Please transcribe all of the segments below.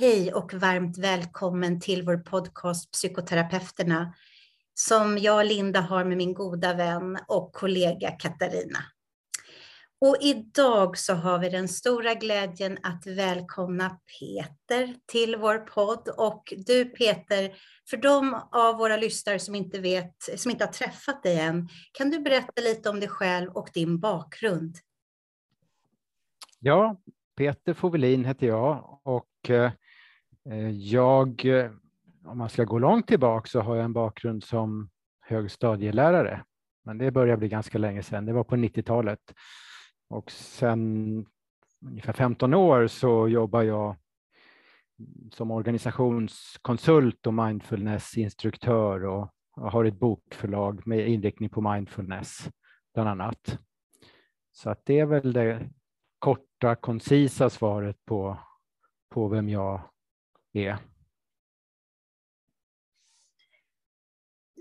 Hej och varmt välkommen till vår podcast Psykoterapeuterna som jag och Linda har med min goda vän och kollega Katarina. Och idag så har vi den stora glädjen att välkomna Peter till vår podd. Och du Peter, för de av våra lyssnare som inte har träffat dig än, kan du berätta lite om dig själv och din bakgrund? Ja, Peter Fowelin heter jag och jag, om man ska gå långt tillbaka, så har jag en bakgrund som högstadielärare. Men det börjar bli ganska länge sedan, det var på 90-talet. Och sen ungefär 15 år så jobbar jag som organisationskonsult och mindfulnessinstruktör och har ett bokförlag med inriktning på mindfulness bland annat. Så att det är väl det korta, koncisa svaret på vem jag är.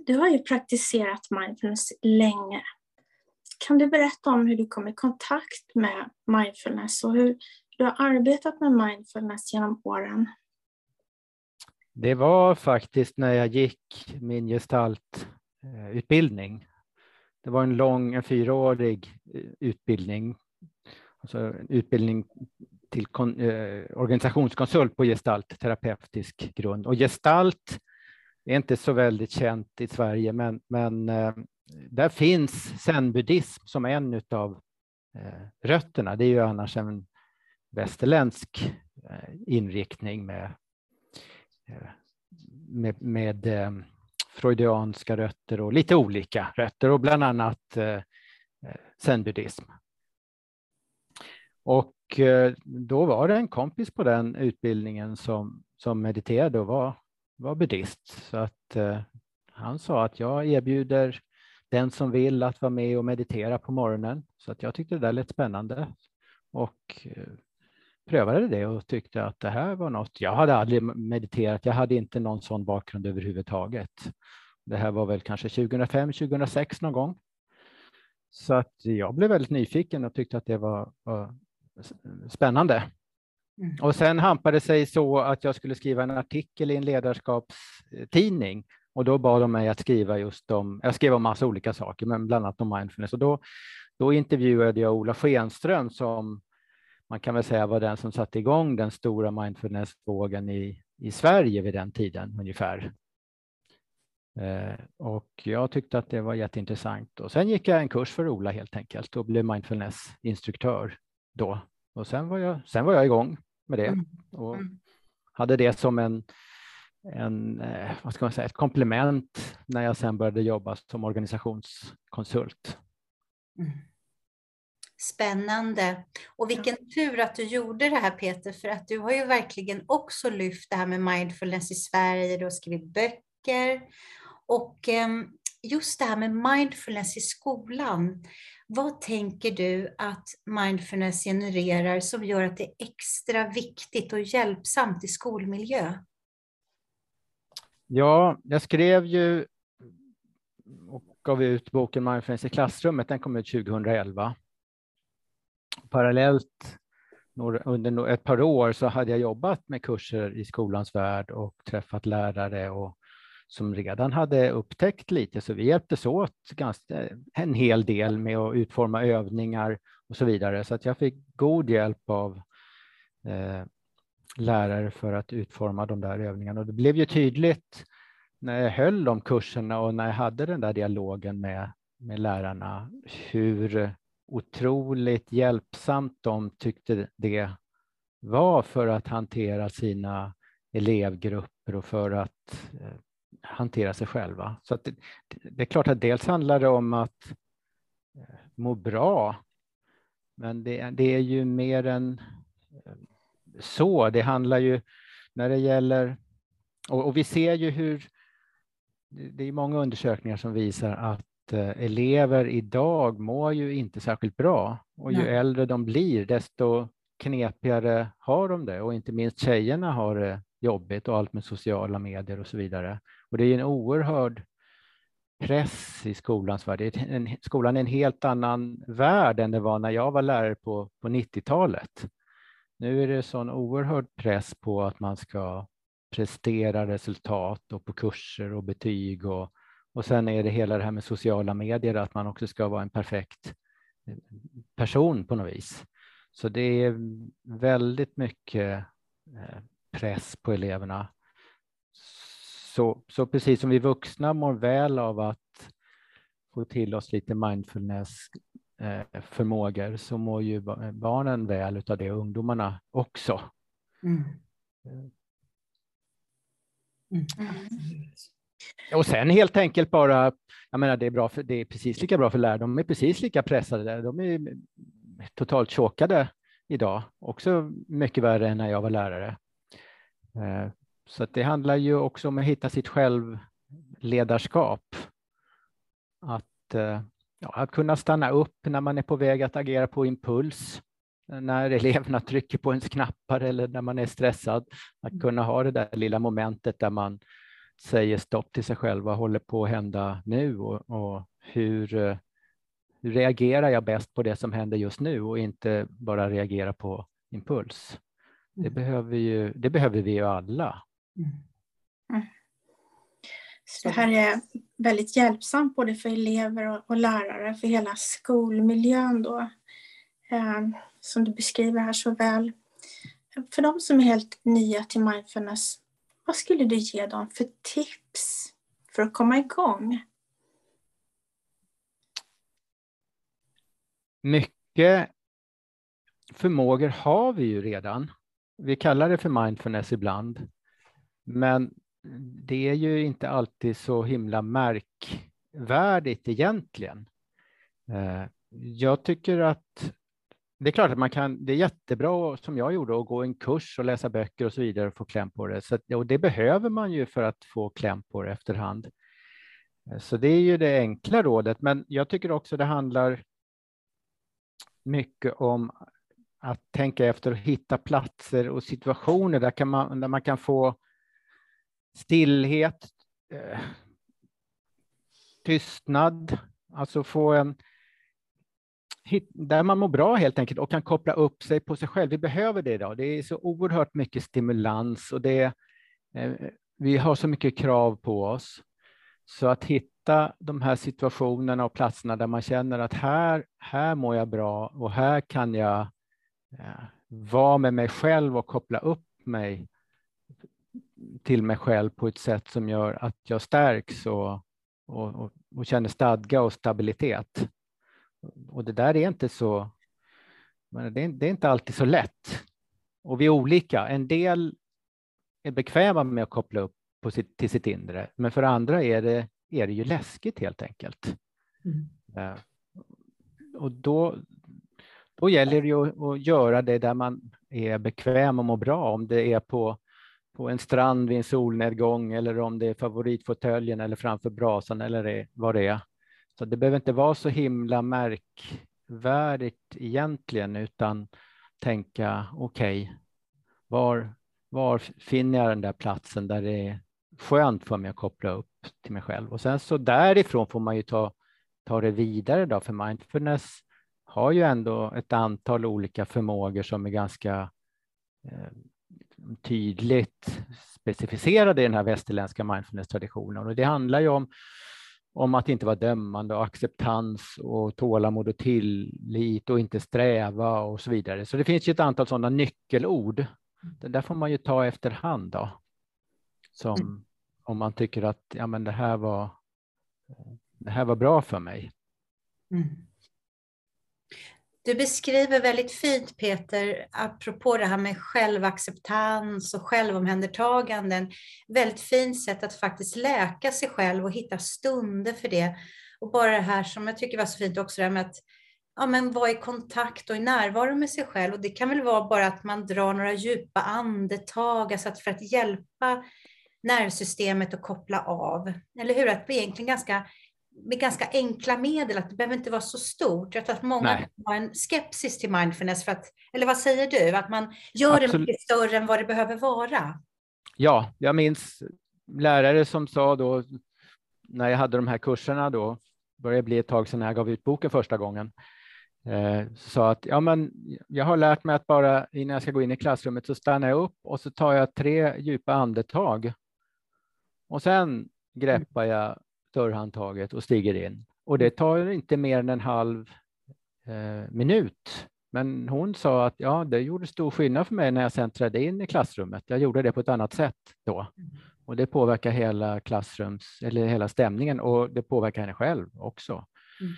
Du har ju praktiserat mindfulness länge. Kan du berätta om hur du kom i kontakt med mindfulness och hur du har arbetat med mindfulness genom åren? Det var faktiskt när jag gick min gestaltutbildning. Det var en lång, en 4-årig utbildning. Alltså utbildning till organisationskonsult på gestalt, terapeutisk grund. Och gestalt är inte så väldigt känt i Sverige, men där finns zen-buddhism som en av rötterna. Det är ju annars en västerländsk inriktning med freudianska rötter och lite olika rötter och bland annat zen-buddhism. Och då var det en kompis på den utbildningen som mediterade och var buddhist. Så att han sa att jag erbjuder den som vill att vara med och meditera på morgonen. Så att jag tyckte det där lät spännande och prövade det och tyckte att det här var något. Jag hade aldrig mediterat, jag hade inte någon sån bakgrund överhuvudtaget. Det här var väl kanske 2005-2006 någon gång. Så att jag blev väldigt nyfiken och tyckte att det var spännande. Och sen hampade sig så att jag skulle skriva en artikel i en ledarskapstidning. Och då bad de mig att skriva jag skrev om massa olika saker, men bland annat om mindfulness. Och då intervjuade jag Ola Schenström som man kan väl säga var den som satte igång den stora mindfulnessvågen i Sverige vid den tiden ungefär. Och jag tyckte att det var jätteintressant. Och sen gick jag en kurs för Ola helt enkelt och blev mindfulnessinstruktör då. Och sen var jag igång med det och hade det som ett komplement när jag sen började jobba som organisationskonsult. Spännande. Och vilken tur att du gjorde det här Peter, för att du har ju verkligen också lyft det här med mindfulness i Sverige. Du har skrivit böcker och just det här med mindfulness i skolan. Vad tänker du att mindfulness genererar som gör att det är extra viktigt och hjälpsamt i skolmiljö? Ja, jag skrev ju och gav ut boken Mindfulness i klassrummet. Den kom ut 2011. Parallellt under ett par år så hade jag jobbat med kurser i skolans värld och träffat lärare och som redan hade upptäckt lite, så vi hjälptes åt en hel del med att utforma övningar och så vidare. Så att jag fick god hjälp av lärare för att utforma de där övningarna. Och det blev ju tydligt när jag höll de kurserna och när jag hade den där dialogen med lärarna hur otroligt hjälpsamt de tyckte det var för att hantera sina elevgrupper och för att hantera sig själva. Så att det är klart att dels handlar det om att må bra, men det är ju mer än så. Det handlar ju när det gäller, och vi ser ju hur, det är många undersökningar som visar att elever idag mår ju inte särskilt bra. Och ju äldre de blir desto knepigare har de det, och inte minst tjejerna har det jobbigt och allt med sociala medier och så vidare. Och det är en oerhörd press i skolans värld. Skolan är en helt annan värld än det var när jag var lärare på 90-talet. Nu är det sån oerhörd press på att man ska prestera resultat och på kurser och betyg, och sen är det hela det här med sociala medier, att man också ska vara en perfekt person på något vis. Så det är väldigt mycket press på eleverna. Så precis som vi vuxna mår väl av att få till oss lite mindfulness förmågor, så mår ju barnen väl utav det, och ungdomarna också. Mm. Mm. Och sen helt enkelt bara, jag menar, det är bra för, det är precis lika bra för lärare, de är precis lika pressade där. De är totalt chockade idag, också mycket värre än när jag var lärare. Så att det handlar ju också om att hitta sitt självledarskap. Att kunna stanna upp när man är på väg att agera på impuls, när eleverna trycker på ens knappar eller när man är stressad. Att kunna ha det där lilla momentet där man säger stopp till sig själv, vad håller på att hända nu, och hur reagerar jag bäst på det som händer just nu, och inte bara reagera på impuls. Det behöver vi ju alla. Mm. Mm. Så det här är väldigt hjälpsamt både för elever och lärare, för hela skolmiljön då, som du beskriver här så väl. För de som är helt nya till mindfulness, vad skulle du ge dem för tips för att komma igång? Mycket förmågor har vi ju redan. Vi kallar det för mindfulness ibland, men det är ju inte alltid så himla märkvärdigt egentligen. Jag tycker att det är klart att man kan, det är jättebra som jag gjorde att gå en kurs och läsa böcker och så vidare och få kläm på det. Och det behöver man ju för att få kläm på det efterhand. Så det är ju det enkla rådet, men jag tycker också det handlar mycket om att tänka efter och hitta platser och situationer där man kan få stillhet, tystnad, alltså få där man mår bra helt enkelt och kan koppla upp sig på sig själv. Vi behöver det idag. Det är så oerhört mycket stimulans och vi har så mycket krav på oss. Så att hitta de här situationerna och platserna där man känner att här mår jag bra och här kan jag vara med mig själv och koppla upp mig till mig själv på ett sätt som gör att jag stärks och känner stadga och stabilitet. Och det där är inte så, det är inte alltid så lätt. Och vi är olika. En del är bekväma med att koppla upp till sitt inre, men för andra är det ju läskigt helt enkelt. Mm. Och då gäller det ju att göra det där man är bekväm och mår bra, om det är på en strand vid en solnedgång eller om det är favoritfåtöljen eller framför brasan eller vad det är. Så det behöver inte vara så himla märkvärdigt egentligen, utan tänka okej, var finner jag den där platsen där det är skönt för mig att koppla upp till mig själv. Och sen så därifrån får man ju ta det vidare då, för mindfulness har ju ändå ett antal olika förmågor som är ganska tydligt specificerade i den här västerländska mindfulness-traditionen. Och det handlar ju om att inte vara dömande och acceptans och tålamod och tillit och inte sträva och så vidare. Så det finns ju ett antal sådana nyckelord. Det där får man ju ta efterhand då. Som om man tycker att ja, men det här var bra för mig. Mm. Du beskriver väldigt fint, Peter, apropå det här med självacceptans och självomhändertaganden. Väldigt fint sätt att faktiskt läka sig själv och hitta stunder för det. Och bara det här som jag tycker var så fint också, det här med att ja, men vara i kontakt och i närvaro med sig själv. Och det kan väl vara bara att man drar några djupa andetag, alltså för att hjälpa nervsystemet att koppla av. Eller hur? Att det egentligen med ganska enkla medel, att det behöver inte vara så stort. Jag tror att många har en skepsis till mindfulness för att, eller vad säger du? Att man gör det mycket större än vad det behöver vara. Ja, jag minns lärare som sa då, när jag hade de här kurserna då, började bli ett tag sedan jag gav ut boken första gången. Så att ja, men jag har lärt mig att bara innan jag ska gå in i klassrummet så stannar jag upp och så tar jag 3 djupa andetag. Och sen greppar jag dörrhandtaget och stiger in. Och det tar inte mer än en halv minut. Men hon sa att ja, det gjorde stor skillnad för mig när jag sen trädde in i klassrummet. Jag gjorde det på ett annat sätt då. Och det påverkar hela klassrums, eller hela stämningen, och det påverkar henne själv också. Mm.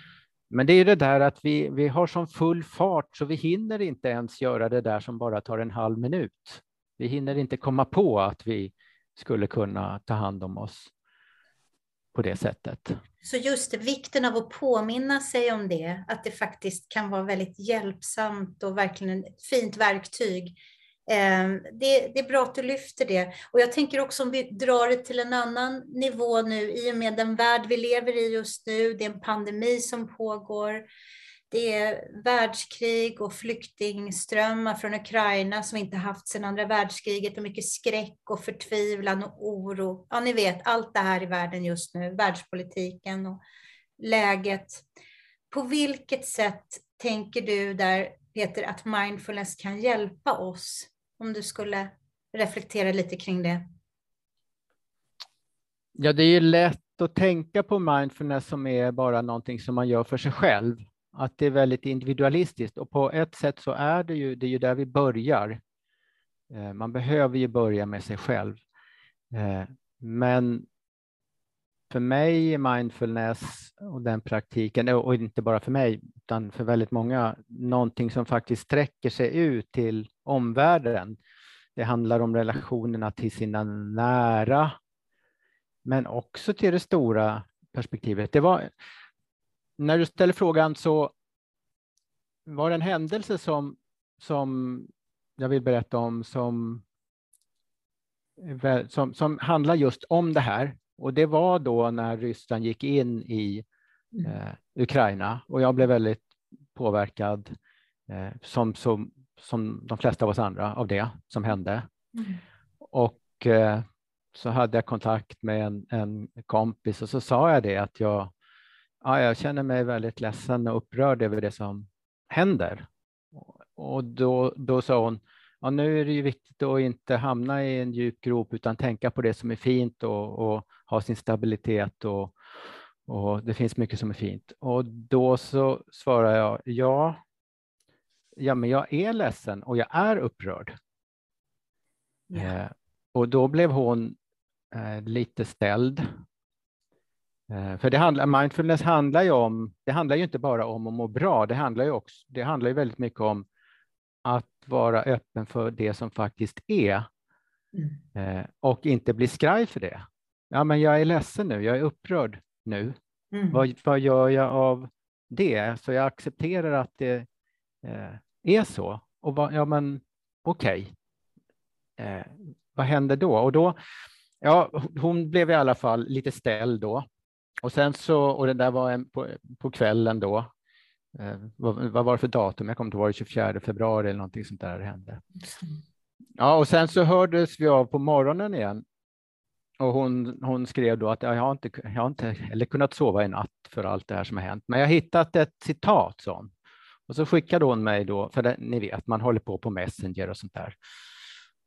Men det är ju det där att vi har sån full fart så vi hinner inte ens göra det där som bara tar en halv minut. Vi hinner inte komma på att vi skulle kunna ta hand om oss på det sättet. Så just det, vikten av att påminna sig om det, att det faktiskt kan vara väldigt hjälpsamt och verkligen ett fint verktyg. Det är bra att du lyfter det. Och jag tänker också om vi drar det till en annan nivå nu, i och med den värld vi lever i just nu, det är en pandemi som pågår, det är världskrig och flyktingströmmar från Ukraina som vi inte haft sedan andra världskriget, och mycket skräck och förtvivlan och oro. Ja, ni vet, allt det här i världen just nu, världspolitiken och läget. På vilket sätt tänker du där, Peter, att mindfulness kan hjälpa oss, om du skulle reflektera lite kring det? Ja, det är ju lätt att tänka på mindfulness som är bara någonting som man gör för sig själv. Att det är väldigt individualistiskt, och på ett sätt så är det är ju där vi börjar. Man behöver ju börja med sig själv. Men för mig är mindfulness och den praktiken, och inte bara för mig utan för väldigt många, någonting som faktiskt sträcker sig ut till omvärlden. Det handlar om relationerna till sina nära, men också till det stora perspektivet. När du ställer frågan så var det en händelse som jag vill berätta om som handlar just om det här. Och det var då när Ryssland gick in i Ukraina, och jag blev väldigt påverkad som de flesta av oss andra av det som hände. Mm. Och så hade jag kontakt med en kompis, och så sa jag det att jag känner mig väldigt ledsen och upprörd över det som händer. Och då sa hon, ja, nu är det ju viktigt att inte hamna i en djup grop utan tänka på det som är fint och ha sin stabilitet, och det finns mycket som är fint. Och då så svarar jag, ja men jag är ledsen och jag är upprörd. Yeah. Och då blev hon lite ställd. För mindfulness handlar ju om, det handlar ju inte bara om att må bra, det handlar ju väldigt mycket om att vara öppen för det som faktiskt är, och inte bli skraj för det. Ja, men jag är ledsen nu, jag är upprörd nu. Mm. Vad gör jag av det? Så jag accepterar att det är så. Och vad händer då? Och då, hon blev i alla fall lite ställd då. Och sen så, och det där var på kvällen då. Vad var det för datum? Jag kommer inte ihåg, det 24 februari eller någonting sånt där hände. Ja, och sen så hördes vi av på morgonen igen. Och hon skrev då att jag har inte kunnat sova i natt för allt det här som har hänt. Men jag har hittat ett citat, så. Och så skickade hon mig då, för det, ni vet, man håller på Messenger och sånt där.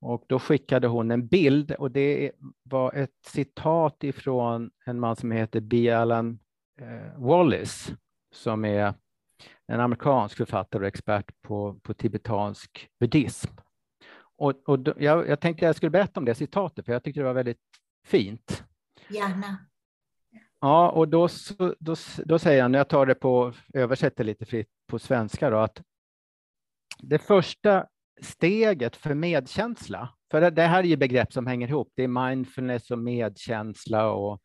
Och då skickade hon en bild, och det var ett citat ifrån en man som heter B. Alan Wallace, som är en amerikansk författare och expert på tibetansk buddhism. Och då, jag tänkte jag skulle berätta om det citatet, för jag tyckte det var väldigt fint. Gärna. Ja, och då säger han, jag tar det på, översätter lite fritt på svenska då, att det första steget för medkänsla, för det här är ju begrepp som hänger ihop, det är mindfulness och medkänsla och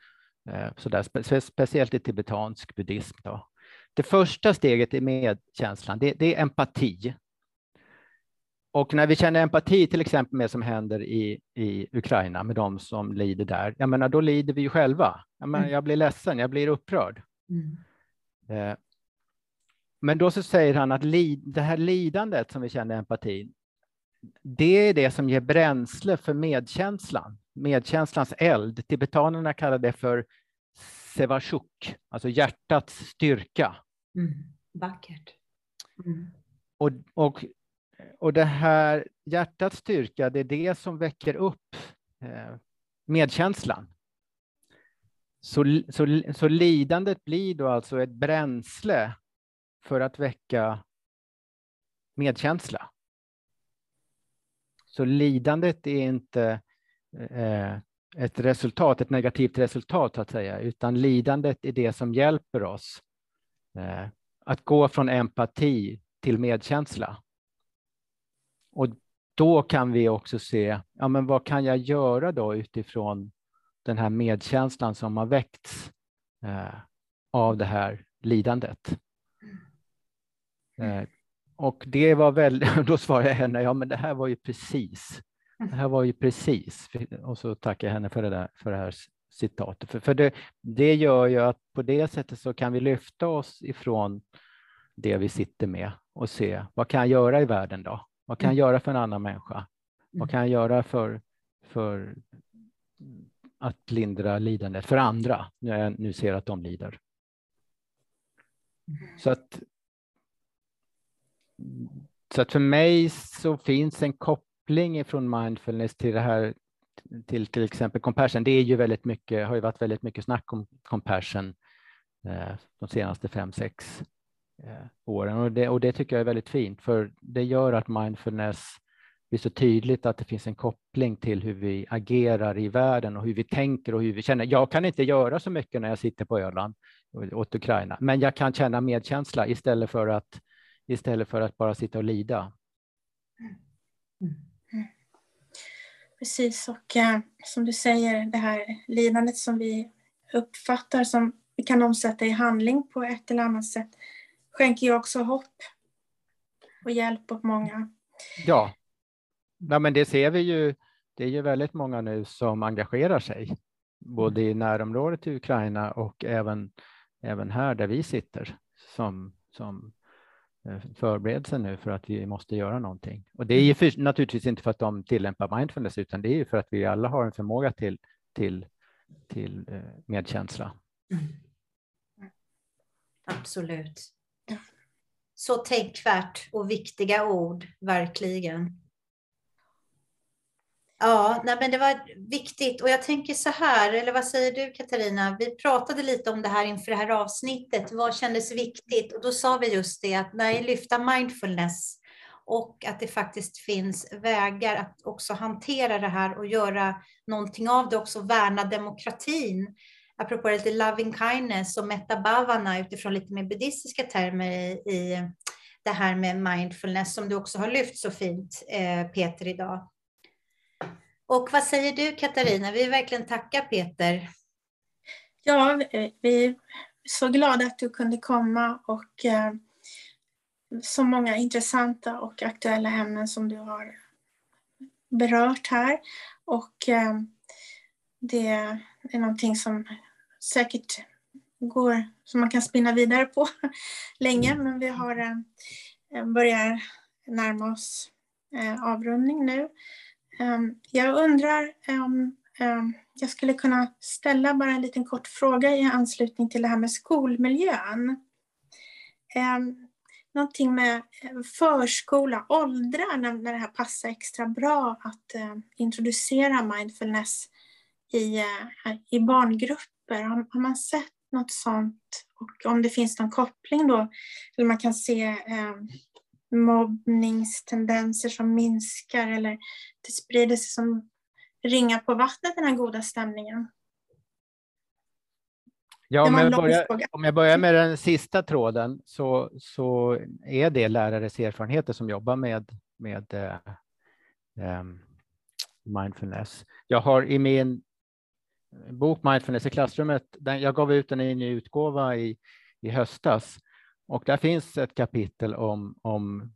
sådär, speciellt i tibetansk buddhism då. Det första steget i medkänslan, det är empati. Och när vi känner empati till exempel med det som händer i Ukraina, med de som lider där, jag menar, då lider vi ju själva. Jag blir ledsen, jag blir upprörd. Mm. Men då så säger han att det här lidandet som vi känner empatin, det är det som ger bränsle för medkänslan. Medkänslans eld. Tibetanerna kallar det för sevashuk, alltså hjärtats styrka. Mm, vackert. Mm. Och det här hjärtats styrka, det är det som väcker upp medkänslan. Så lidandet blir då alltså ett bränsle för att väcka medkänsla. Så lidandet är inte ett resultat, ett negativt resultat så att säga, utan lidandet är det som hjälper oss att gå från empati till medkänsla. Och då kan vi också se, ja men vad kan jag göra då utifrån den här medkänslan som har väckts av det här lidandet. Och det var väl, då svarade jag henne, ja men det här var ju precis. Det här var ju precis. Och så tackar jag henne för det här citatet. För det gör ju att på det sättet så kan vi lyfta oss ifrån det vi sitter med och se, vad kan jag göra i världen då? Vad kan jag göra för en annan människa? Vad kan jag göra för att lindra lidandet för andra när jag nu ser att de lider? Så att för mig så finns en koppling från mindfulness till det här, till exempel compassion. Det är ju väldigt mycket, har ju varit väldigt mycket snack om compassion de senaste 5-6 åren. Och det tycker jag är väldigt fint, för det gör att mindfulness blir så tydligt att det finns en koppling till hur vi agerar i världen och hur vi tänker och hur vi känner. Jag kan inte göra så mycket när jag sitter på Öland åt Ukraina, men jag kan känna medkänsla istället för att bara sitta och lida. Precis, och som du säger, det här lidandet som vi uppfattar, som vi kan omsätta i handling på ett eller annat sätt, skänker ju också hopp och hjälp åt många. Ja. Ja, men det ser vi ju, det är ju väldigt många nu som engagerar sig, både i närområdet i Ukraina och även här där vi sitter, som förberedelse nu för att vi måste göra någonting. Och det är ju naturligtvis inte för att de tillämpar mindfulness, utan det är ju för att vi alla har en förmåga till medkänsla. Mm. Absolut. Så tänkvärt och viktiga ord, verkligen. Ja, nej men det var viktigt, och jag tänker så här, eller vad säger du Katarina? Vi pratade lite om det här inför det här avsnittet, vad kändes viktigt, och då sa vi just det att när vi lyfter mindfulness och att det faktiskt finns vägar att också hantera det här och göra någonting av det också, värna demokratin. Apropå lite loving kindness och metabhavana utifrån lite mer buddhistiska termer i det här med mindfulness som du också har lyft så fint Peter idag. Och vad säger du Katarina? Vi verkligen tackar Peter. Ja, vi är så glada att du kunde komma, och så många intressanta och aktuella ämnen som du har berört här. Och det är någonting som säkert går, som man kan spinna vidare på länge, men vi har börjar närma oss avrundning nu. Jag undrar om jag skulle kunna ställa bara en liten kort fråga i anslutning till det här med skolmiljön. Någonting med förskola, åldrar, när det här passar extra bra att introducera mindfulness i barngrupper. Har man sett något sånt? Och om det finns någon koppling då, eller man kan se mobbningstendenser som minskar, eller det sprider sig som ringar på vattnet, den här goda stämningen. Ja, om jag börjar med den sista tråden så är det lärares erfarenheter som jobbar med mindfulness. Jag har i min bok Mindfulness i klassrummet, jag gav ut den i en ny utgåva i höstas. Och där finns ett kapitel om,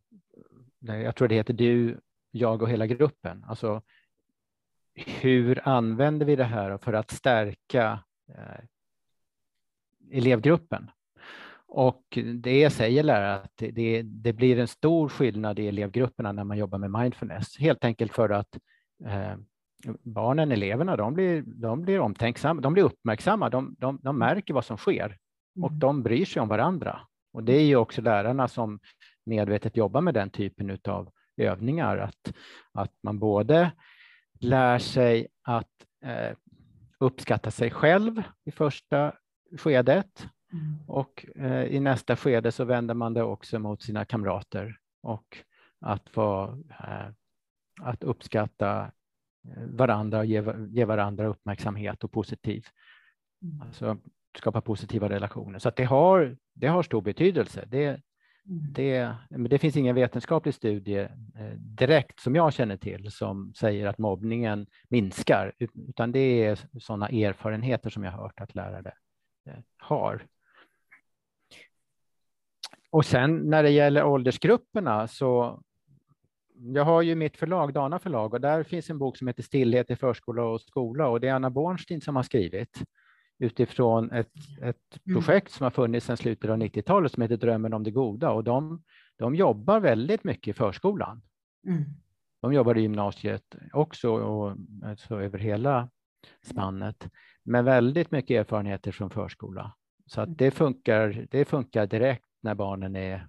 jag tror det heter du, jag och hela gruppen. Alltså hur använder vi det här för att stärka elevgruppen? Och det säger lärare att det blir en stor skillnad i elevgrupperna när man jobbar med mindfulness. Helt enkelt för att barnen, eleverna, de blir omtänksamma, de blir uppmärksamma, de märker vad som sker och de bryr sig om varandra. Och det är ju också lärarna som medvetet jobbar med den typen av övningar. Att man både lär sig att uppskatta sig själv i första skedet. Och i nästa skede så vänder man det också mot sina kamrater. Och att uppskatta varandra och ge varandra uppmärksamhet och positiv. Alltså skapa positiva relationer. Så att det har stor betydelse. Men det finns ingen vetenskaplig studie direkt som jag känner till som säger att mobbningen minskar. Utan det är sådana erfarenheter som jag har hört att lärare har. Och sen när det gäller åldersgrupperna så jag har ju mitt förlag, Dana förlag, och där finns en bok som heter Stillhet i förskola och skola, och det är Anna Bornstein som har skrivit utifrån ett projekt som har funnits sedan slutet av 90-talet som heter Drömmen om det goda, och de jobbar väldigt mycket i förskolan. De jobbar i gymnasiet också och alltså över hela spannet, men väldigt mycket erfarenheter från förskola. Så att det funkar direkt när barnen är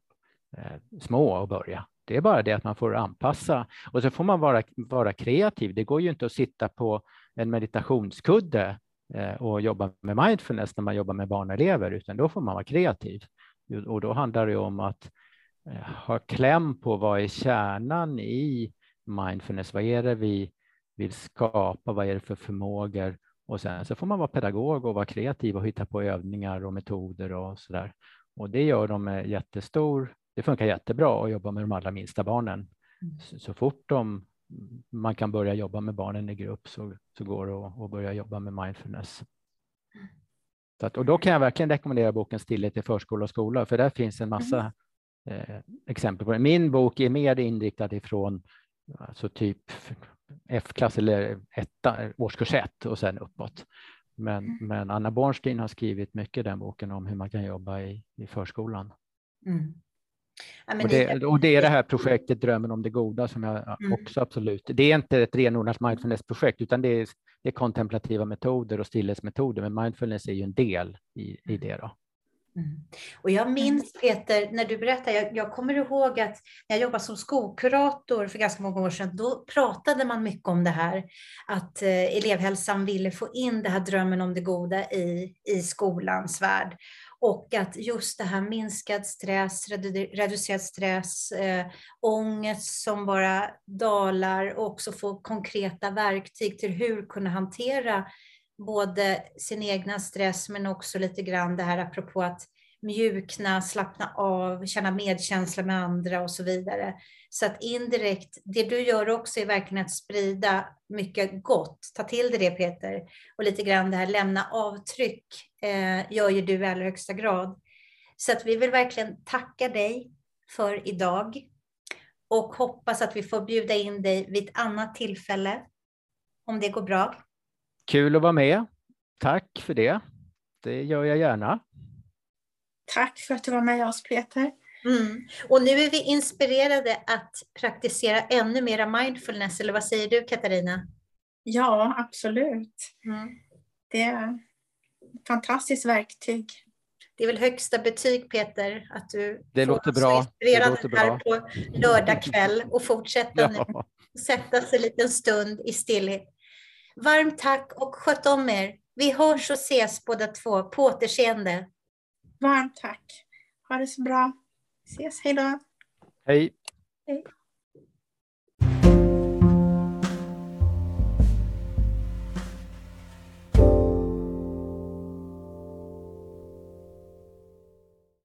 små och börja. Det är bara det att man får anpassa. Och så får man vara kreativ. Det går ju inte att sitta på en meditationskudde och jobba med mindfulness när man jobbar med barnelever, utan då får man vara kreativ. Och då handlar det om att ha kläm på vad är kärnan i mindfulness. Vad är det vi vill skapa? Vad är det för förmågor? Och sen så får man vara pedagog och vara kreativ och hitta på övningar och metoder och sådär. Och det gör de med jättestor... Det funkar jättebra att jobba med de allra minsta barnen. Så fort man kan börja jobba med barnen i grupp så går det att börja jobba med mindfulness. Så att, och då kan jag verkligen rekommendera boken Stillhet i förskola och skola, för där finns en massa exempel på det. Min bok är mer inriktad ifrån alltså typ F-klass eller årskurs 1 och sen uppåt. Men Anna Bornstein har skrivit mycket i den boken om hur man kan jobba i förskolan. Ja, och det är det här projektet Drömmen om det goda som jag också absolut... Det är inte ett renodlat mindfulness-projekt, utan det är kontemplativa metoder och stillhetsmetoder, men mindfulness är ju en del i det då. Och jag minns, Peter, när du berättar, jag kommer ihåg att när jag jobbade som skolkurator för ganska många år sedan, då pratade man mycket om det här, att elevhälsan ville få in det här drömmen om det goda i skolans värld. Och att just det här minskad stress, reducerad stress, ångest som bara dalar, och också få konkreta verktyg till hur kunna hantera både sin egna stress, men också lite grann det här apropå att mjukna, slappna av, känna medkänsla med andra och så vidare. Så att indirekt, det du gör också är verkligen att sprida mycket gott. Ta till dig det, Peter. Och lite grann det här lämna avtryck gör ju du i allra högsta grad. Så att vi vill verkligen tacka dig för idag. Och hoppas att vi får bjuda in dig vid ett annat tillfälle. Om det går bra. Kul att vara med. Tack för det. Det gör jag gärna. Tack för att du var med oss, Peter. Och nu är vi inspirerade att praktisera ännu mera mindfulness, eller vad säger du, Katarina? Ja, absolut. Det är ett fantastiskt verktyg. Det är väl högsta betyg, Peter, att du låter bra. Inspirerad här på lördag kväll och fortsätta nu. Sätta sig en liten stund i stillhet. Varmt tack och sköt om er. Vi hörs och ses båda två. På återseende. Varmt tack. Ha det så bra. Ses, hej då. Hej. Hej.